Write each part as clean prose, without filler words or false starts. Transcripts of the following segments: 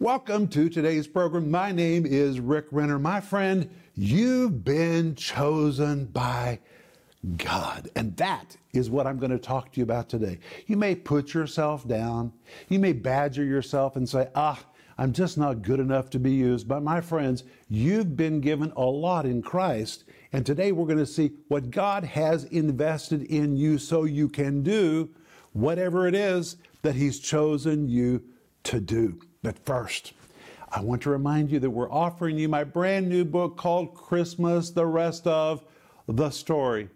Welcome to today's program. My name is Rick Renner. My friend, you've been chosen by God. And that is what I'm going to talk to you about today. You may put yourself down. You may badger yourself and say, I'm just not good enough to be used. But my friends, you've been given a lot in Christ. And today we're going to see what God has invested in you so you can do whatever it is that He's chosen you to do. But first, I want to remind you that we're offering you my brand new book called Christmas, The Rest of the Story.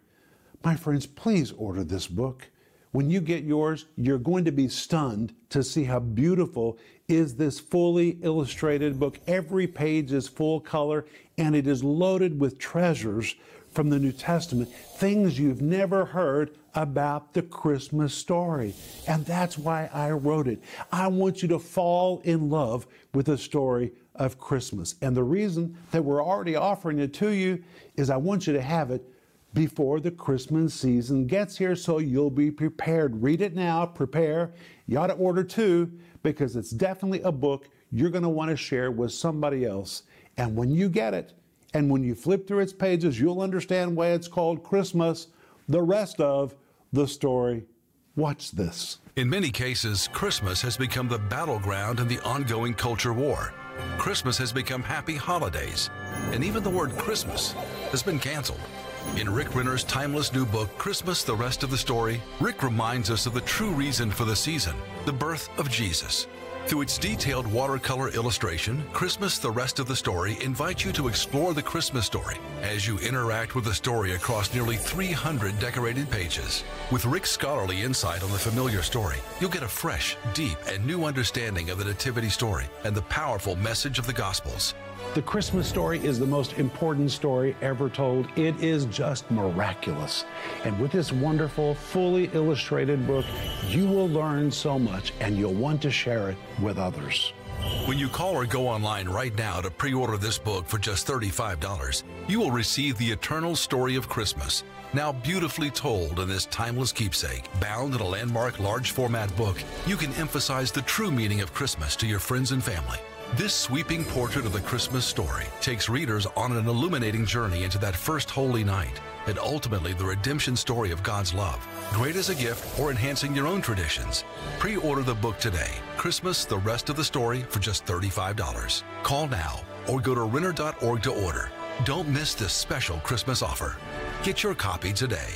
My friends, please order this book. When you get yours, you're going to be stunned to see how beautiful is this fully illustrated book. Every page is full color, and it is loaded with treasures from the New Testament, things you've never heard about the Christmas story. And that's why I wrote it. I want you to fall in love with the story of Christmas. And the reason that we're already offering it to you is I want you to have it before the Christmas season gets here so you'll be prepared. Read it now, prepare. You ought to order two because it's definitely a book you're going to want to share with somebody else. And when you get it, and when you flip through its pages, you'll understand why it's called Christmas, The Rest of the Story. Watch this. In many cases, Christmas has become the battleground in the ongoing culture war. Christmas has become happy holidays, and even the word Christmas has been canceled. In Rick Renner's timeless new book, Christmas, The Rest of the Story, Rick reminds us of the true reason for the season, the birth of Jesus. Through its detailed watercolor illustration, Christmas, The Rest of the Story invites you to explore the Christmas story as you interact with the story across nearly 300 decorated pages. With Rick's scholarly insight on the familiar story, you'll get a fresh, deep, and new understanding of the Nativity story and the powerful message of the Gospels. The Christmas story is the most important story ever told. It is just miraculous. And with this wonderful, fully illustrated book, you will learn so much and you'll want to share it with others. When you call or go online right now to pre-order this book for just $35, you will receive the eternal story of Christmas, now beautifully told in this timeless keepsake. Bound in a landmark large format book, you can emphasize the true meaning of Christmas to your friends and family. This sweeping portrait of the Christmas story takes readers on an illuminating journey into that first holy night and ultimately the redemption story of God's love. Great as a gift or enhancing your own traditions. Pre-order the book today, Christmas, The Rest of the Story, for just $35. Call now or go to renner.org to order. Don't miss this special Christmas offer. Get your copy today.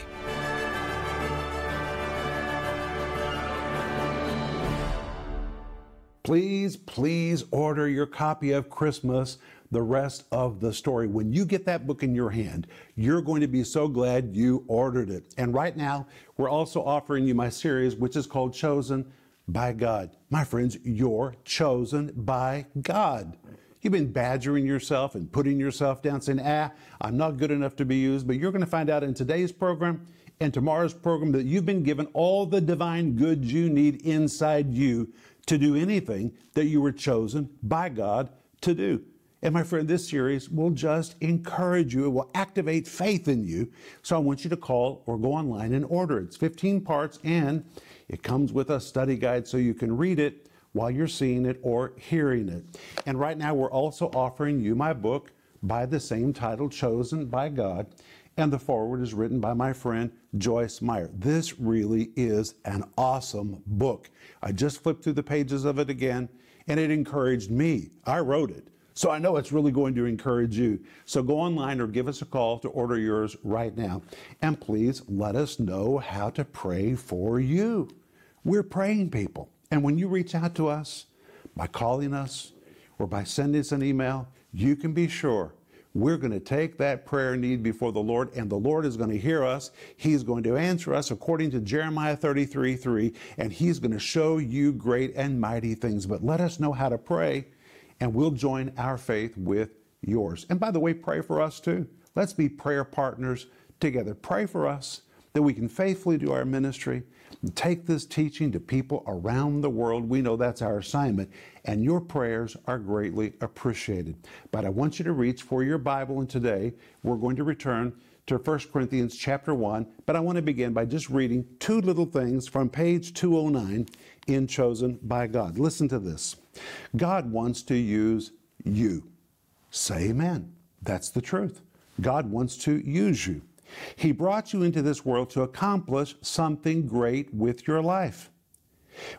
Please, please order your copy of Christmas, The Rest of the Story. When you get that book in your hand, you're going to be so glad you ordered it. And right now, we're also offering you my series, which is called Chosen by God. My friends, you're chosen by God. You've been badgering yourself and putting yourself down saying, I'm not good enough to be used. But you're going to find out in today's program and tomorrow's program that you've been given all the divine goods you need inside you to do anything that you were chosen by God to do. And my friend, this series will just encourage you. It will activate faith in you. So I want you to call or go online and order it. It's 15 parts and it comes with a study guide so you can read it while you're seeing it or hearing it. And right now we're also offering you my book by the same title, Chosen by God. And the foreword is written by my friend, Joyce Meyer. This really is an awesome book. I just flipped through the pages of it again, and it encouraged me. I wrote it, so I know it's really going to encourage you. So go online or give us a call to order yours right now. And please let us know how to pray for you. We're praying people. And when you reach out to us by calling us or by sending us an email, you can be sure we're going to take that prayer need before the Lord, and the Lord is going to hear us. He's going to answer us according to Jeremiah 33:3, and He's going to show you great and mighty things. But let us know how to pray, and we'll join our faith with yours. And by the way, pray for us too. Let's be prayer partners together. Pray for us that we can faithfully do our ministry and take this teaching to people around the world. We know that's our assignment, and your prayers are greatly appreciated. But I want you to reach for your Bible, and today we're going to return to 1 Corinthians chapter 1, but I want to begin by just reading two little things from page 209 in Chosen by God. Listen to this. God wants to use you. Say amen. That's the truth. God wants to use you. He brought you into this world to accomplish something great with your life.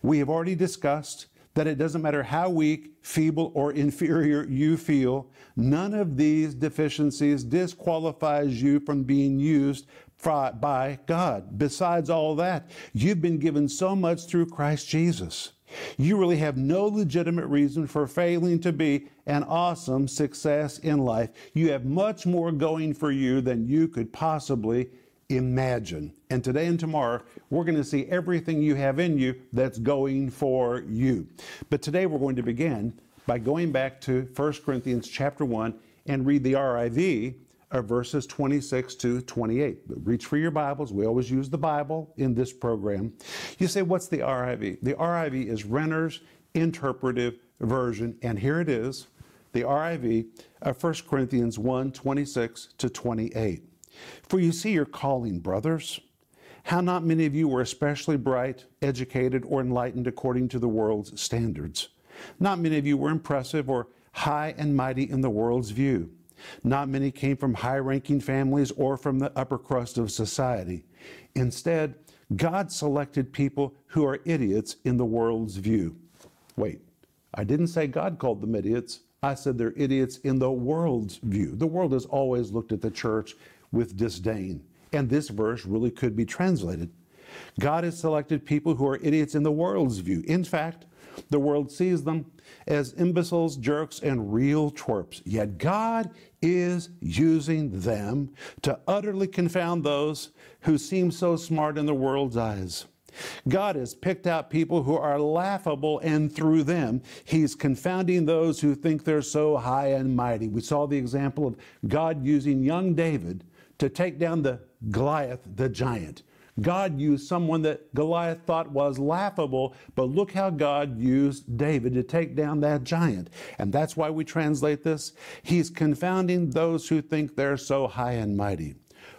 We have already discussed that it doesn't matter how weak, feeble, or inferior you feel, none of these deficiencies disqualifies you from being used by God. Besides all that, you've been given so much through Christ Jesus. You really have no legitimate reason for failing to be an awesome success in life. You have much more going for you than you could possibly imagine. And today and tomorrow, we're going to see everything you have in you that's going for you. But today we're going to begin by going back to 1 Corinthians chapter 1 and read the RIV of verses 26 to 28. Reach for your Bibles. We always use the Bible in this program. You say, what's the RIV? The RIV is Renner's Interpretive Version. And here it is, the RIV of 1 Corinthians 1, 26 to 28. For you see your calling, brothers, how not many of you were especially bright, educated, or enlightened according to the world's standards. Not many of you were impressive or high and mighty in the world's view. Not many came from high-ranking families or from the upper crust of society. Instead, God selected people who are idiots in the world's view. Wait, I didn't say God called them idiots. I said they're idiots in the world's view. The world has always looked at the church with disdain. And this verse really could be translated. God has selected people who are idiots in the world's view. In fact, the world sees them as imbeciles, jerks, and real twerps. Yet God is using them to utterly confound those who seem so smart in the world's eyes. God has picked out people who are laughable, and through them, He's confounding those who think they're so high and mighty. We saw the example of God using young David to take down the Goliath, the giant. God used someone that Goliath thought was laughable, but look how God used David to take down that giant. And that's why we translate this. He's confounding those who think they're so high and mighty.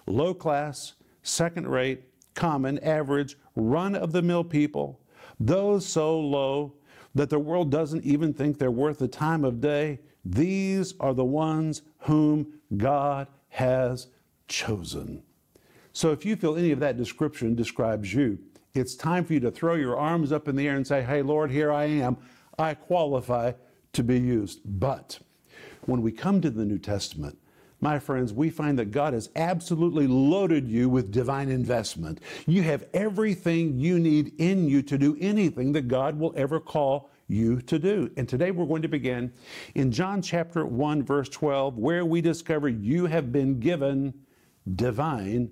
Low class, second rate, common, average, run-of-the-mill people, those so low that the world doesn't even think they're worth the time of day, these are the ones whom God has chosen. So if you feel any of that description describes you, it's time for you to throw your arms up in the air and say, hey, Lord, here I am. I qualify to be used. But when we come to the New Testament, my friends, we find that God has absolutely loaded you with divine investment. You have everything you need in you to do anything that God will ever call you to do. And today we're going to begin in John chapter 1, verse 12, where we discover you have been given divine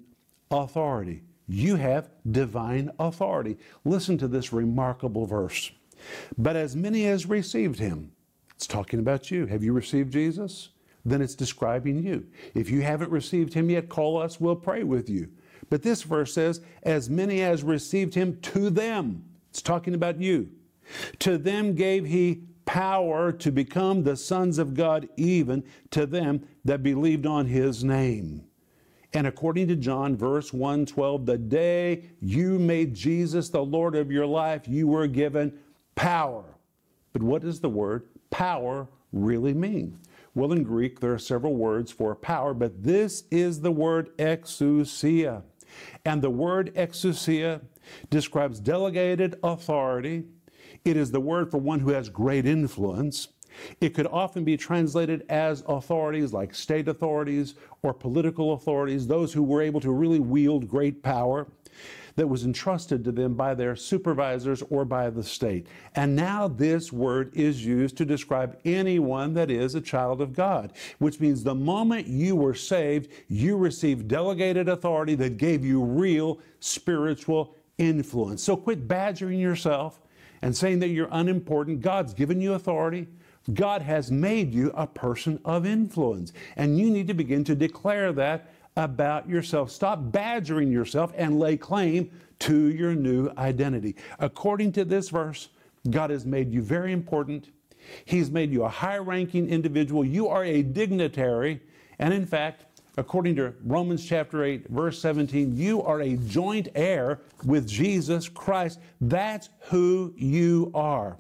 authority. You have divine authority. Listen to this remarkable verse. But as many as received Him, it's talking about you. Have you received Jesus? Then it's describing you. If you haven't received Him yet, call us, we'll pray with you. But this verse says, as many as received Him, to them, it's talking about you, to them gave He power to become the sons of God, even to them that believed on His name. And according to John, verse 1:12, the day you made Jesus the Lord of your life, you were given power. But what does the word power really mean? Well, in Greek, there are several words for power, but this is the word exousia. And the word exousia describes delegated authority. It is the word for one who has great influence. It could often be translated as authorities like state authorities or political authorities, those who were able to really wield great power that was entrusted to them by their supervisors or by the state. And now this word is used to describe anyone that is a child of God, which means the moment you were saved, you received delegated authority that gave you real spiritual influence. So quit badgering yourself and saying that you're unimportant. God's given you authority. God has made you a person of influence, and you need to begin to declare that about yourself. Stop badgering yourself and lay claim to your new identity. According to this verse, God has made you very important. He's made you a high-ranking individual. You are a dignitary, and in fact, according to Romans chapter 8, verse 17, you are a joint heir with Jesus Christ. That's who you are.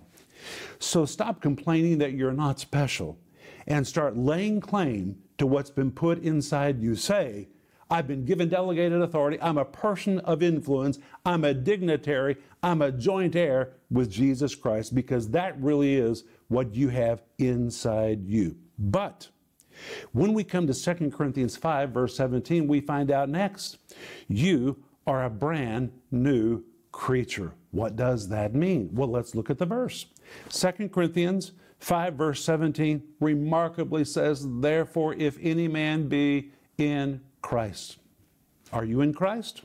So stop complaining that you're not special and start laying claim to what's been put inside you. Say, I've been given delegated authority. I'm a person of influence. I'm a dignitary. I'm a joint heir with Jesus Christ, because that really is what you have inside you. But when we come to 2 Corinthians 5, verse 17, we find out next, you are a brand new creature. What does that mean? Well, let's look at the verse. 2 Corinthians 5, verse 17 remarkably says, therefore, if any man be in Christ. Are you in Christ?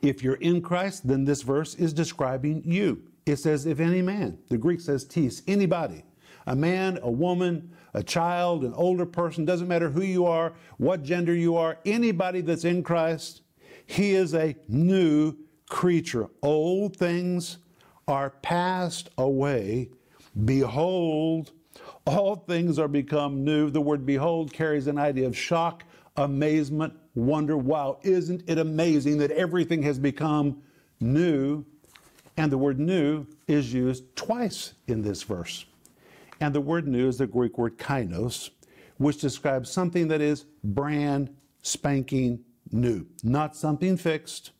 If you're in Christ, then this verse is describing you. It says, if any man. The Greek says tis, anybody. A man, a woman, a child, an older person, doesn't matter who you are, what gender you are, anybody that's in Christ, he is a new creature. Old things are passed away. Behold, all things are become new. The word behold carries an idea of shock, amazement, wonder. Wow, isn't it amazing that everything has become new? And the word new is used twice in this verse. And the word new is the Greek word kainos, which describes something that is brand spanking new. Not something fixed,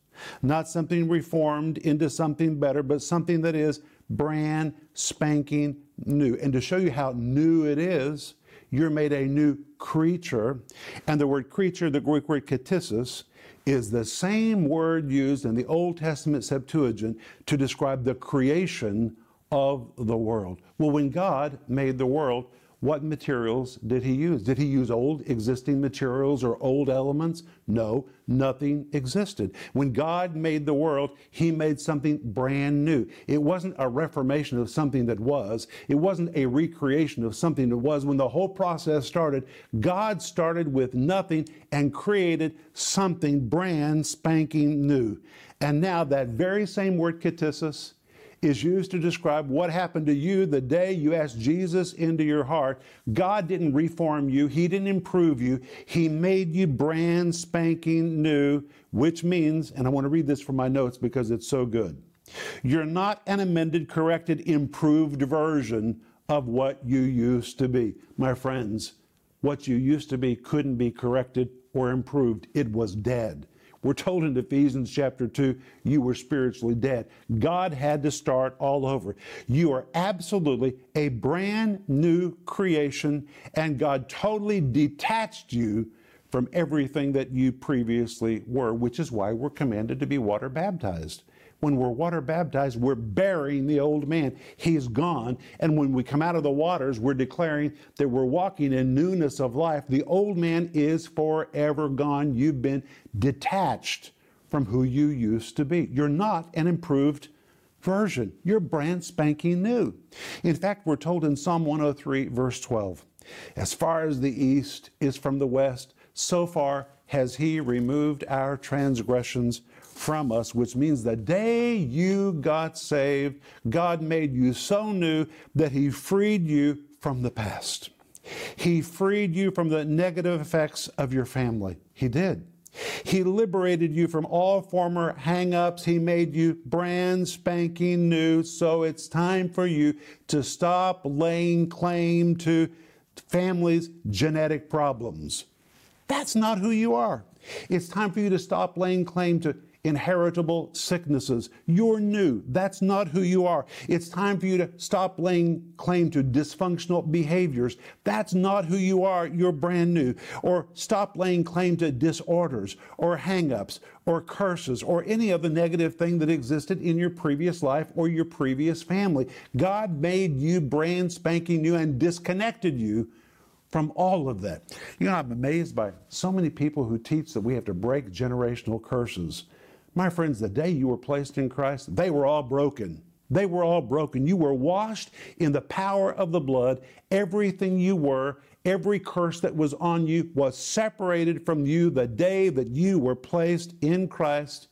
not something reformed into something better, but something that is brand spanking new. And to show you how new it is, you're made a new creature. And the word creature, the Greek word katissos, is the same word used in the Old Testament Septuagint to describe the creation of the world. Well, when God made the world, what materials did he use? Did he use old existing materials or old elements? No, nothing existed. When God made the world, he made something brand new. It wasn't a reformation of something that was. It wasn't a recreation of something that was. When the whole process started, God started with nothing and created something brand spanking new. And now that very same word, katissos, is used to describe what happened to you the day you asked Jesus into your heart. God didn't reform you. He didn't improve you. He made you brand spanking new, which means, and I want to read this from my notes because it's so good, you're not an amended, corrected, improved version of what you used to be. My friends, what you used to be couldn't be corrected or improved. It was dead. We're told in Ephesians chapter 2, you were spiritually dead. God had to start all over. You are absolutely a brand new creation, and God totally detached you from everything that you previously were, which is why we're commanded to be water baptized. When we're water baptized, we're burying the old man. He's gone. And when we come out of the waters, we're declaring that we're walking in newness of life. The old man is forever gone. You've been detached from who you used to be. You're not an improved version. You're brand spanking new. In fact, we're told in Psalm 103, verse 12, as far as the east is from the west, so far has he removed our transgressions from us, which means the day you got saved, God made you so new that he freed you from the past. He freed you from the negative effects of your family. He did. He liberated you from all former hang-ups. He made you brand spanking new. So it's time for you to stop laying claim to family's genetic problems. That's not who you are. It's time for you to stop laying claim to inheritable sicknesses. You're new. That's not who you are. It's time for you to stop laying claim to dysfunctional behaviors. That's not who you are. You're brand new. Or stop laying claim to disorders or hang-ups or curses or any of the negative thing that existed in your previous life or your previous family. God made you brand spanking new and disconnected you from all of that. You know, I'm amazed by so many people who teach that we have to break generational curses. My friends, the day you were placed in Christ, they were all broken. They were all broken. You were washed in the power of the blood. Everything you were, every curse that was on you was separated from you the day that you were placed in Christ.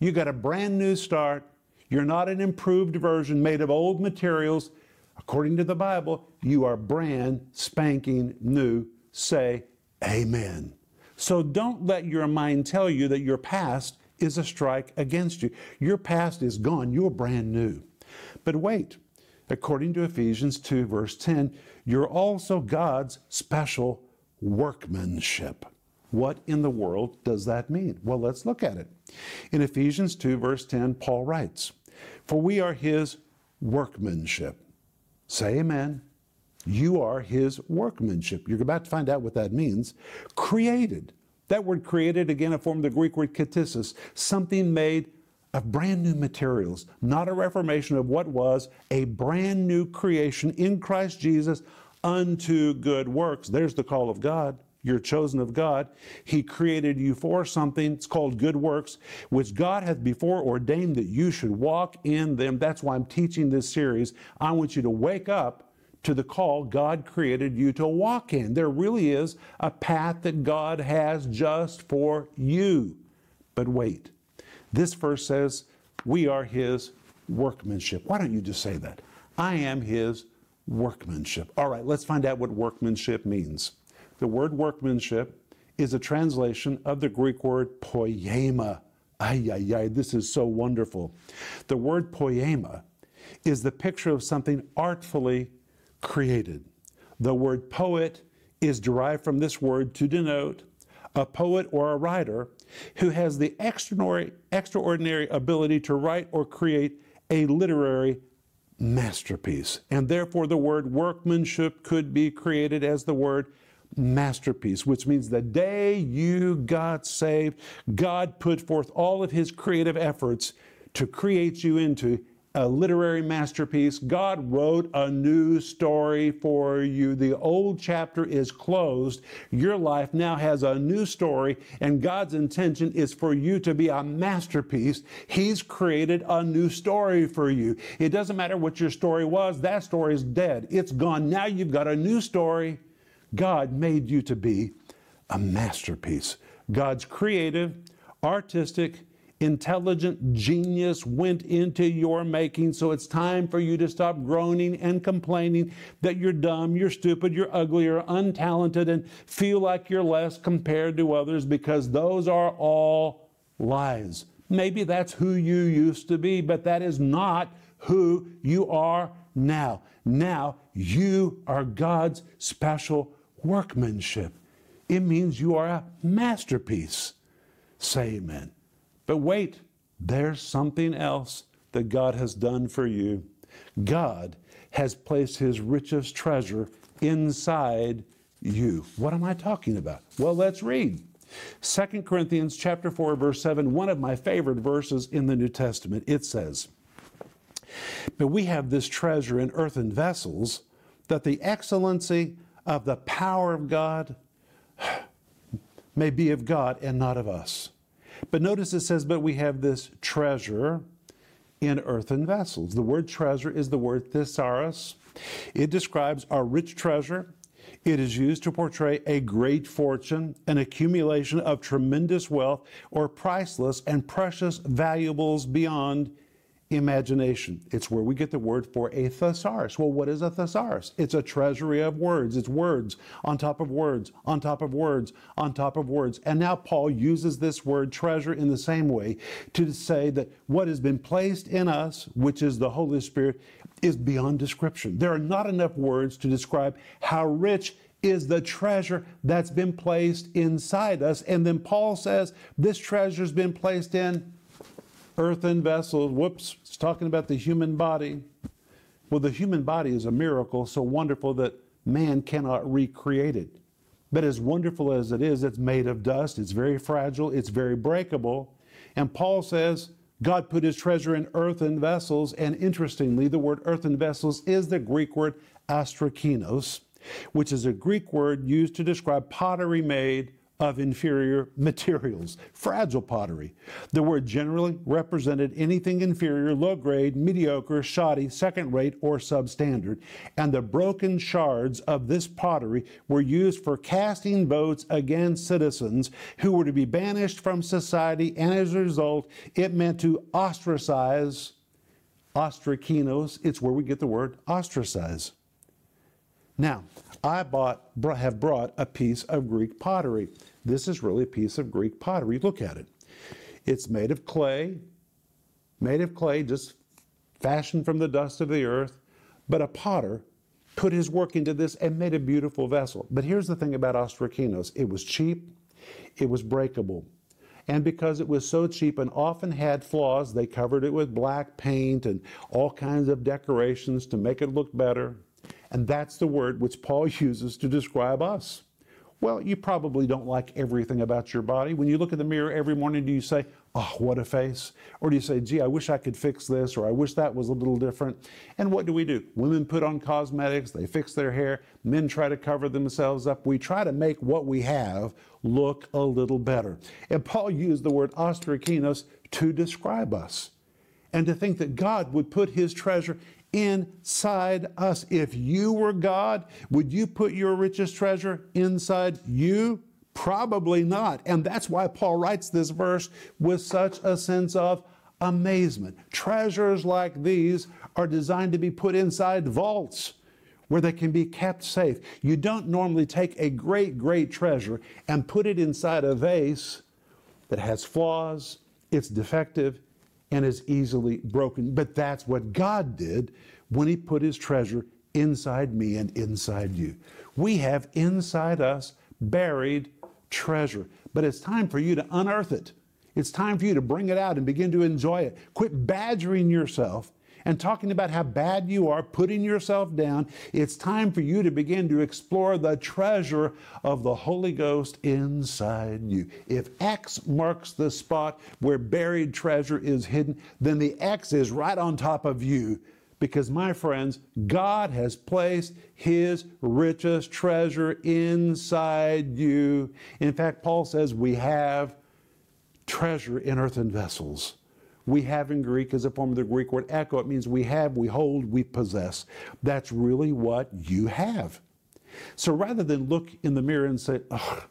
You got a brand new start. You're not an improved version made of old materials. According to the Bible, you are brand spanking new. Say amen. So don't let your mind tell you that your past is a strike against you. Your past is gone. You're brand new. But wait, according to Ephesians 2, verse 10, you're also God's special workmanship. What in the world does that mean? Well, let's look at it. In Ephesians 2, verse 10, Paul writes, "For we are his workmanship." Say amen. You are his workmanship. You're about to find out what that means. Created. That word created, again, a form of the Greek word ktisis, something made of brand new materials, not a reformation of what was, a brand new creation in Christ Jesus unto good works. There's the call of God. You're chosen of God. He created you for something. It's called good works, which God hath before ordained that you should walk in them. That's why I'm teaching this series. I want you to wake up to the call God created you to walk in. There really is a path that God has just for you. But wait, this verse says, we are his workmanship. Why don't you just say that? I am his workmanship. All right, let's find out what workmanship means. The word workmanship is a translation of the Greek word poiema. Ay, ay, ay, this is so wonderful. The word poiema is the picture of something artfully created. The word poet is derived from this word to denote a poet or a writer who has the extraordinary ability to write or create a literary masterpiece. And therefore, the word workmanship could be created as the word masterpiece, which means the day you got saved, God put forth all of his creative efforts to create you into a literary masterpiece. God wrote a new story for you. The old chapter is closed. Your life now has a new story, and God's intention is for you to be a masterpiece. He's created a new story for you. It doesn't matter what your story was. That story is dead. It's gone. Now you've got a new story. God made you to be a masterpiece. God's creative, artistic, intelligent genius went into your making, so it's time for you to stop groaning and complaining that you're dumb, you're stupid, you're ugly, you're untalented, and feel like you're less compared to others, because those are all lies. Maybe that's who you used to be, but that is not who you are now. Now you are God's special workmanship. It means you are a masterpiece. Say amen. But wait, there's something else that God has done for you. God has placed his richest treasure inside you. What am I talking about? Well, let's read. 2 Corinthians chapter 4, verse 7, one of my favorite verses in the New Testament. It says, "But we have this treasure in earthen vessels, that the excellency of the power of God may be of God and not of us." But notice it says, but we have this treasure in earthen vessels. The word treasure is the word thesaurus. It describes a rich treasure. It is used to portray a great fortune, an accumulation of tremendous wealth, or priceless and precious valuables beyond imagination. It's where we get the word for a thesaurus. Well, what is a thesaurus? It's a treasury of words. It's words on top of words, on top of words, on top of words. And now Paul uses this word treasure in the same way to say that what has been placed in us, which is the Holy Spirit, is beyond description. There are not enough words to describe how rich is the treasure that's been placed inside us. And then Paul says this treasure's been placed in earthen vessels. Whoops, it's talking about the human body. Well, the human body is a miracle so wonderful that man cannot recreate it. But as wonderful as it is, it's made of dust. It's very fragile. It's very breakable. And Paul says God put his treasure in earthen vessels. And interestingly, the word earthen vessels is the Greek word astrakinos, which is a Greek word used to describe pottery made of inferior materials, fragile pottery. The word generally represented anything inferior, low-grade, mediocre, shoddy, second-rate, or substandard. And the broken shards of this pottery were used for casting votes against citizens who were to be banished from society, and as a result, it meant to ostracize. Ostrakinos, it's where we get the word ostracize. Now, I have brought a piece of Greek pottery. This is really a piece of Greek pottery. Look at it. It's made of clay, just fashioned from the dust of the earth. But a potter put his work into this and made a beautiful vessel. But here's the thing about ostrakinos. It was cheap. It was breakable. And because it was so cheap and often had flaws, they covered it with black paint and all kinds of decorations to make it look better. And that's the word which Paul uses to describe us. Well, you probably don't like everything about your body. When you look in the mirror every morning, do you say, oh, what a face? Or do you say, gee, I wish I could fix this, or I wish that was a little different? And what do? Women put on cosmetics, they fix their hair, men try to cover themselves up. We try to make what we have look a little better. And Paul used the word ostrakinos to describe us. And to think that God would put his treasure inside us. If you were God, would you put your richest treasure inside you? Probably not. And that's why Paul writes this verse with such a sense of amazement. Treasures like these are designed to be put inside vaults where they can be kept safe. You don't normally take a great, great treasure and put it inside a vase that has flaws, it's defective, and is easily broken. But that's what God did when he put his treasure inside me and inside you. We have inside us buried treasure, but it's time for you to unearth it. It's time for you to bring it out and begin to enjoy it. Quit badgering yourself and talking about how bad you are, putting yourself down. It's time for you to begin to explore the treasure of the Holy Ghost inside you. If X marks the spot where buried treasure is hidden, then the X is right on top of you. Because, my friends, God has placed his richest treasure inside you. In fact, Paul says we have treasure in earthen vessels. We have in Greek is a form of the Greek word echo. It means we have, we hold, we possess. That's really what you have. So rather than look in the mirror and say, oh,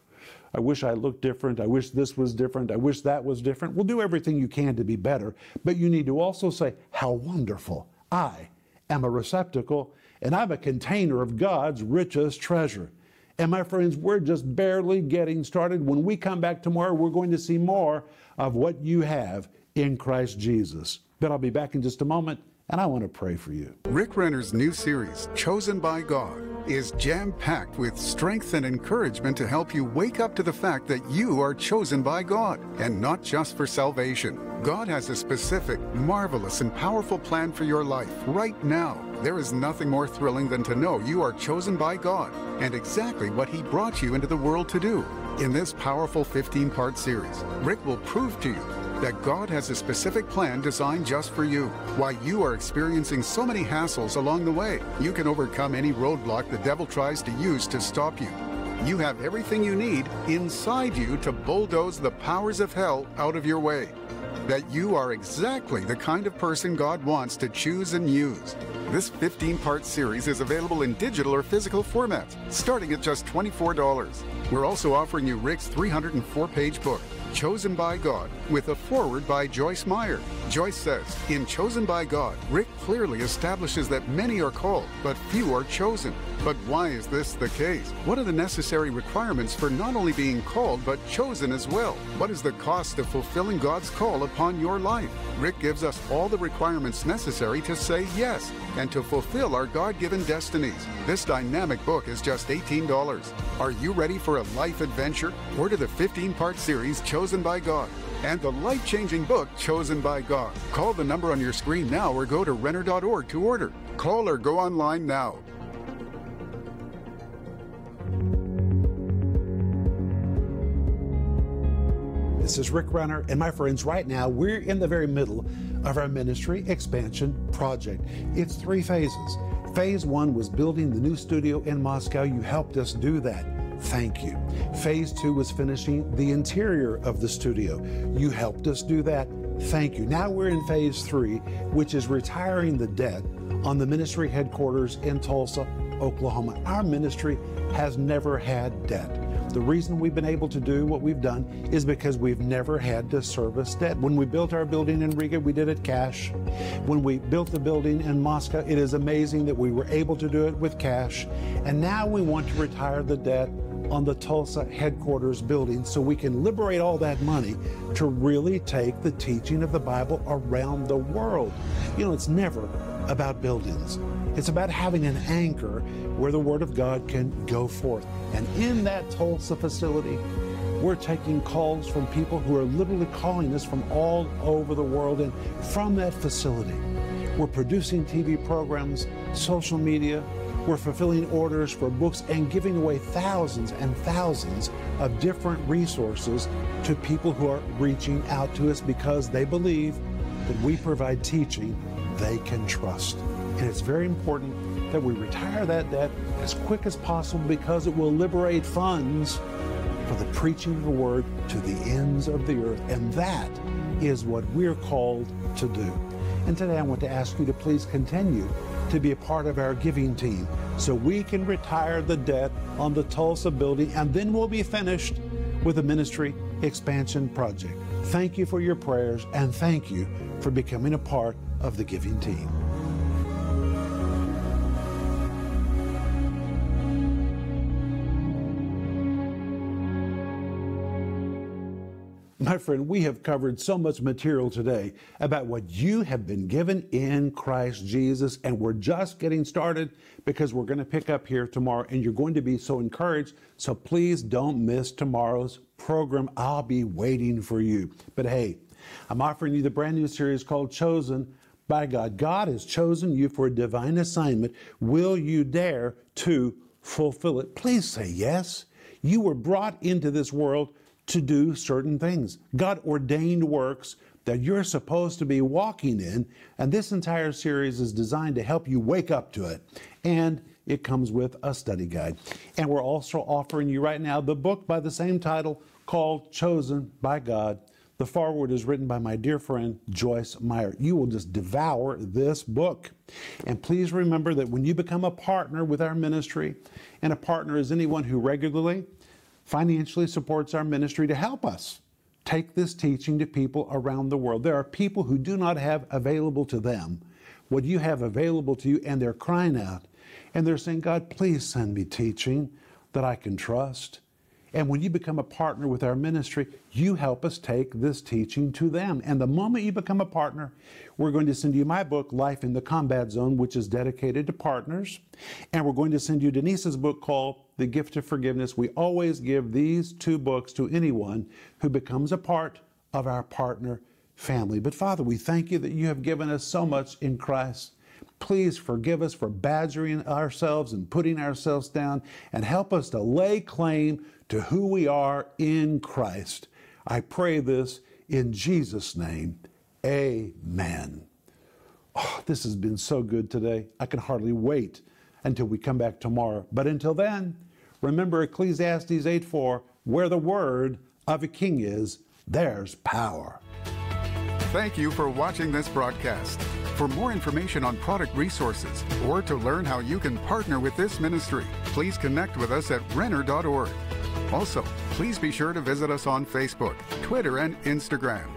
I wish I looked different. I wish this was different. I wish that was different. Well, do everything you can to be better. But you need to also say, how wonderful. I am a receptacle, and I'm a container of God's richest treasure. And my friends, we're just barely getting started. When we come back tomorrow, we're going to see more of what you have in Christ Jesus. But I'll be back in just a moment, and I want to pray for you. Rick Renner's new series, Chosen by God, is jam-packed with strength and encouragement to help you wake up to the fact that you are chosen by God, and not just for salvation. God has a specific, marvelous, and powerful plan for your life right now. There is nothing more thrilling than to know you are chosen by God and exactly what He brought you into the world to do. In this powerful 15-part series, Rick will prove to you that God has a specific plan designed just for you. While you are experiencing so many hassles along the way, you can overcome any roadblock the devil tries to use to stop you. You have everything you need inside you to bulldoze the powers of hell out of your way. That you are exactly the kind of person God wants to choose and use. This 15-part series is available in digital or physical formats, starting at just $24. We're also offering you Rick's 304-page book, Chosen by God, with a foreword by Joyce Meyer. Joyce says, in Chosen by God, Rick clearly establishes that many are called, but few are chosen. But why is this the case? What are the necessary requirements for not only being called, but chosen as well? What is the cost of fulfilling God's call upon your life? Rick gives us all the requirements necessary to say yes and to fulfill our God-given destinies. This dynamic book is just $18. Are you ready for a life adventure? Order the 15-part series, Chosen by God, and the life-changing book, Chosen by God. Call the number on your screen now or go to renner.org to order. Call or go online now. This is Rick Renner, and my friends, right now, we're in the very middle of our ministry expansion project. It's 3 phases. Phase 1 was building the new studio in Moscow. You helped us do that. Thank you. Phase 2 was finishing the interior of the studio. You helped us do that. Thank you. Now we're in Phase 3, which is retiring the debt on the ministry headquarters in Tulsa, Oklahoma. Our ministry has never had debt. The reason we've been able to do what we've done is because we've never had to service debt. When we built our building in Riga, we did it cash. When we built the building in Moscow, it is amazing that we were able to do it with cash. And now we want to retire the debt on the Tulsa headquarters building so we can liberate all that money to really take the teaching of the Bible around the world. You know, it's never about buildings. It's about having an anchor where the Word of God can go forth. And in that Tulsa facility, we're taking calls from people who are literally calling us from all over the world. And from that facility, we're producing TV programs, social media, we're fulfilling orders for books and giving away thousands and thousands of different resources to people who are reaching out to us because they believe that we provide teaching they can trust. And it's very important that we retire that debt as quick as possible because it will liberate funds for the preaching of the Word to the ends of the earth. And that is what we're called to do. And today I want to ask you to please continue to be a part of our giving team so we can retire the debt on the Tulsa building, and then we'll be finished with the ministry expansion project. Thank you for your prayers, and thank you for becoming a part of the giving team. My friend, we have covered so much material today about what you have been given in Christ Jesus, and we're just getting started because we're going to pick up here tomorrow, and you're going to be so encouraged, so please don't miss tomorrow's program. I'll be waiting for you. But hey, I'm offering you the brand new series called Chosen by God. God has chosen you for a divine assignment. Will you dare to fulfill it? Please say yes. You were brought into this world to do certain things. God ordained works that you're supposed to be walking in, and this entire series is designed to help you wake up to it. And it comes with a study guide. And we're also offering you right now the book by the same title called Chosen by God. The foreword is written by my dear friend, Joyce Meyer. You will just devour this book. And please remember that when you become a partner with our ministry, and a partner is anyone who regularly financially supports our ministry to help us take this teaching to people around the world. There are people who do not have available to them what you have available to you, and they're crying out, and they're saying, God, please send me teaching that I can trust. And when you become a partner with our ministry, you help us take this teaching to them. And the moment you become a partner, we're going to send you my book, Life in the Combat Zone, which is dedicated to partners. And we're going to send you Denise's book called The Gift of Forgiveness. We always give these two books to anyone who becomes a part of our partner family. But Father, we thank you that you have given us so much in Christ. Please forgive us for badgering ourselves and putting ourselves down, and help us to lay claim to who we are in Christ. I pray this in Jesus' name. Amen. Oh, this has been so good today. I can hardly wait until we come back tomorrow. But until then, remember Ecclesiastes 8:4, where the word of a king is, there's power. Thank you for watching this broadcast. For more information on product resources or to learn how you can partner with this ministry, please connect with us at renner.org. Also, please be sure to visit us on Facebook, Twitter, and Instagram.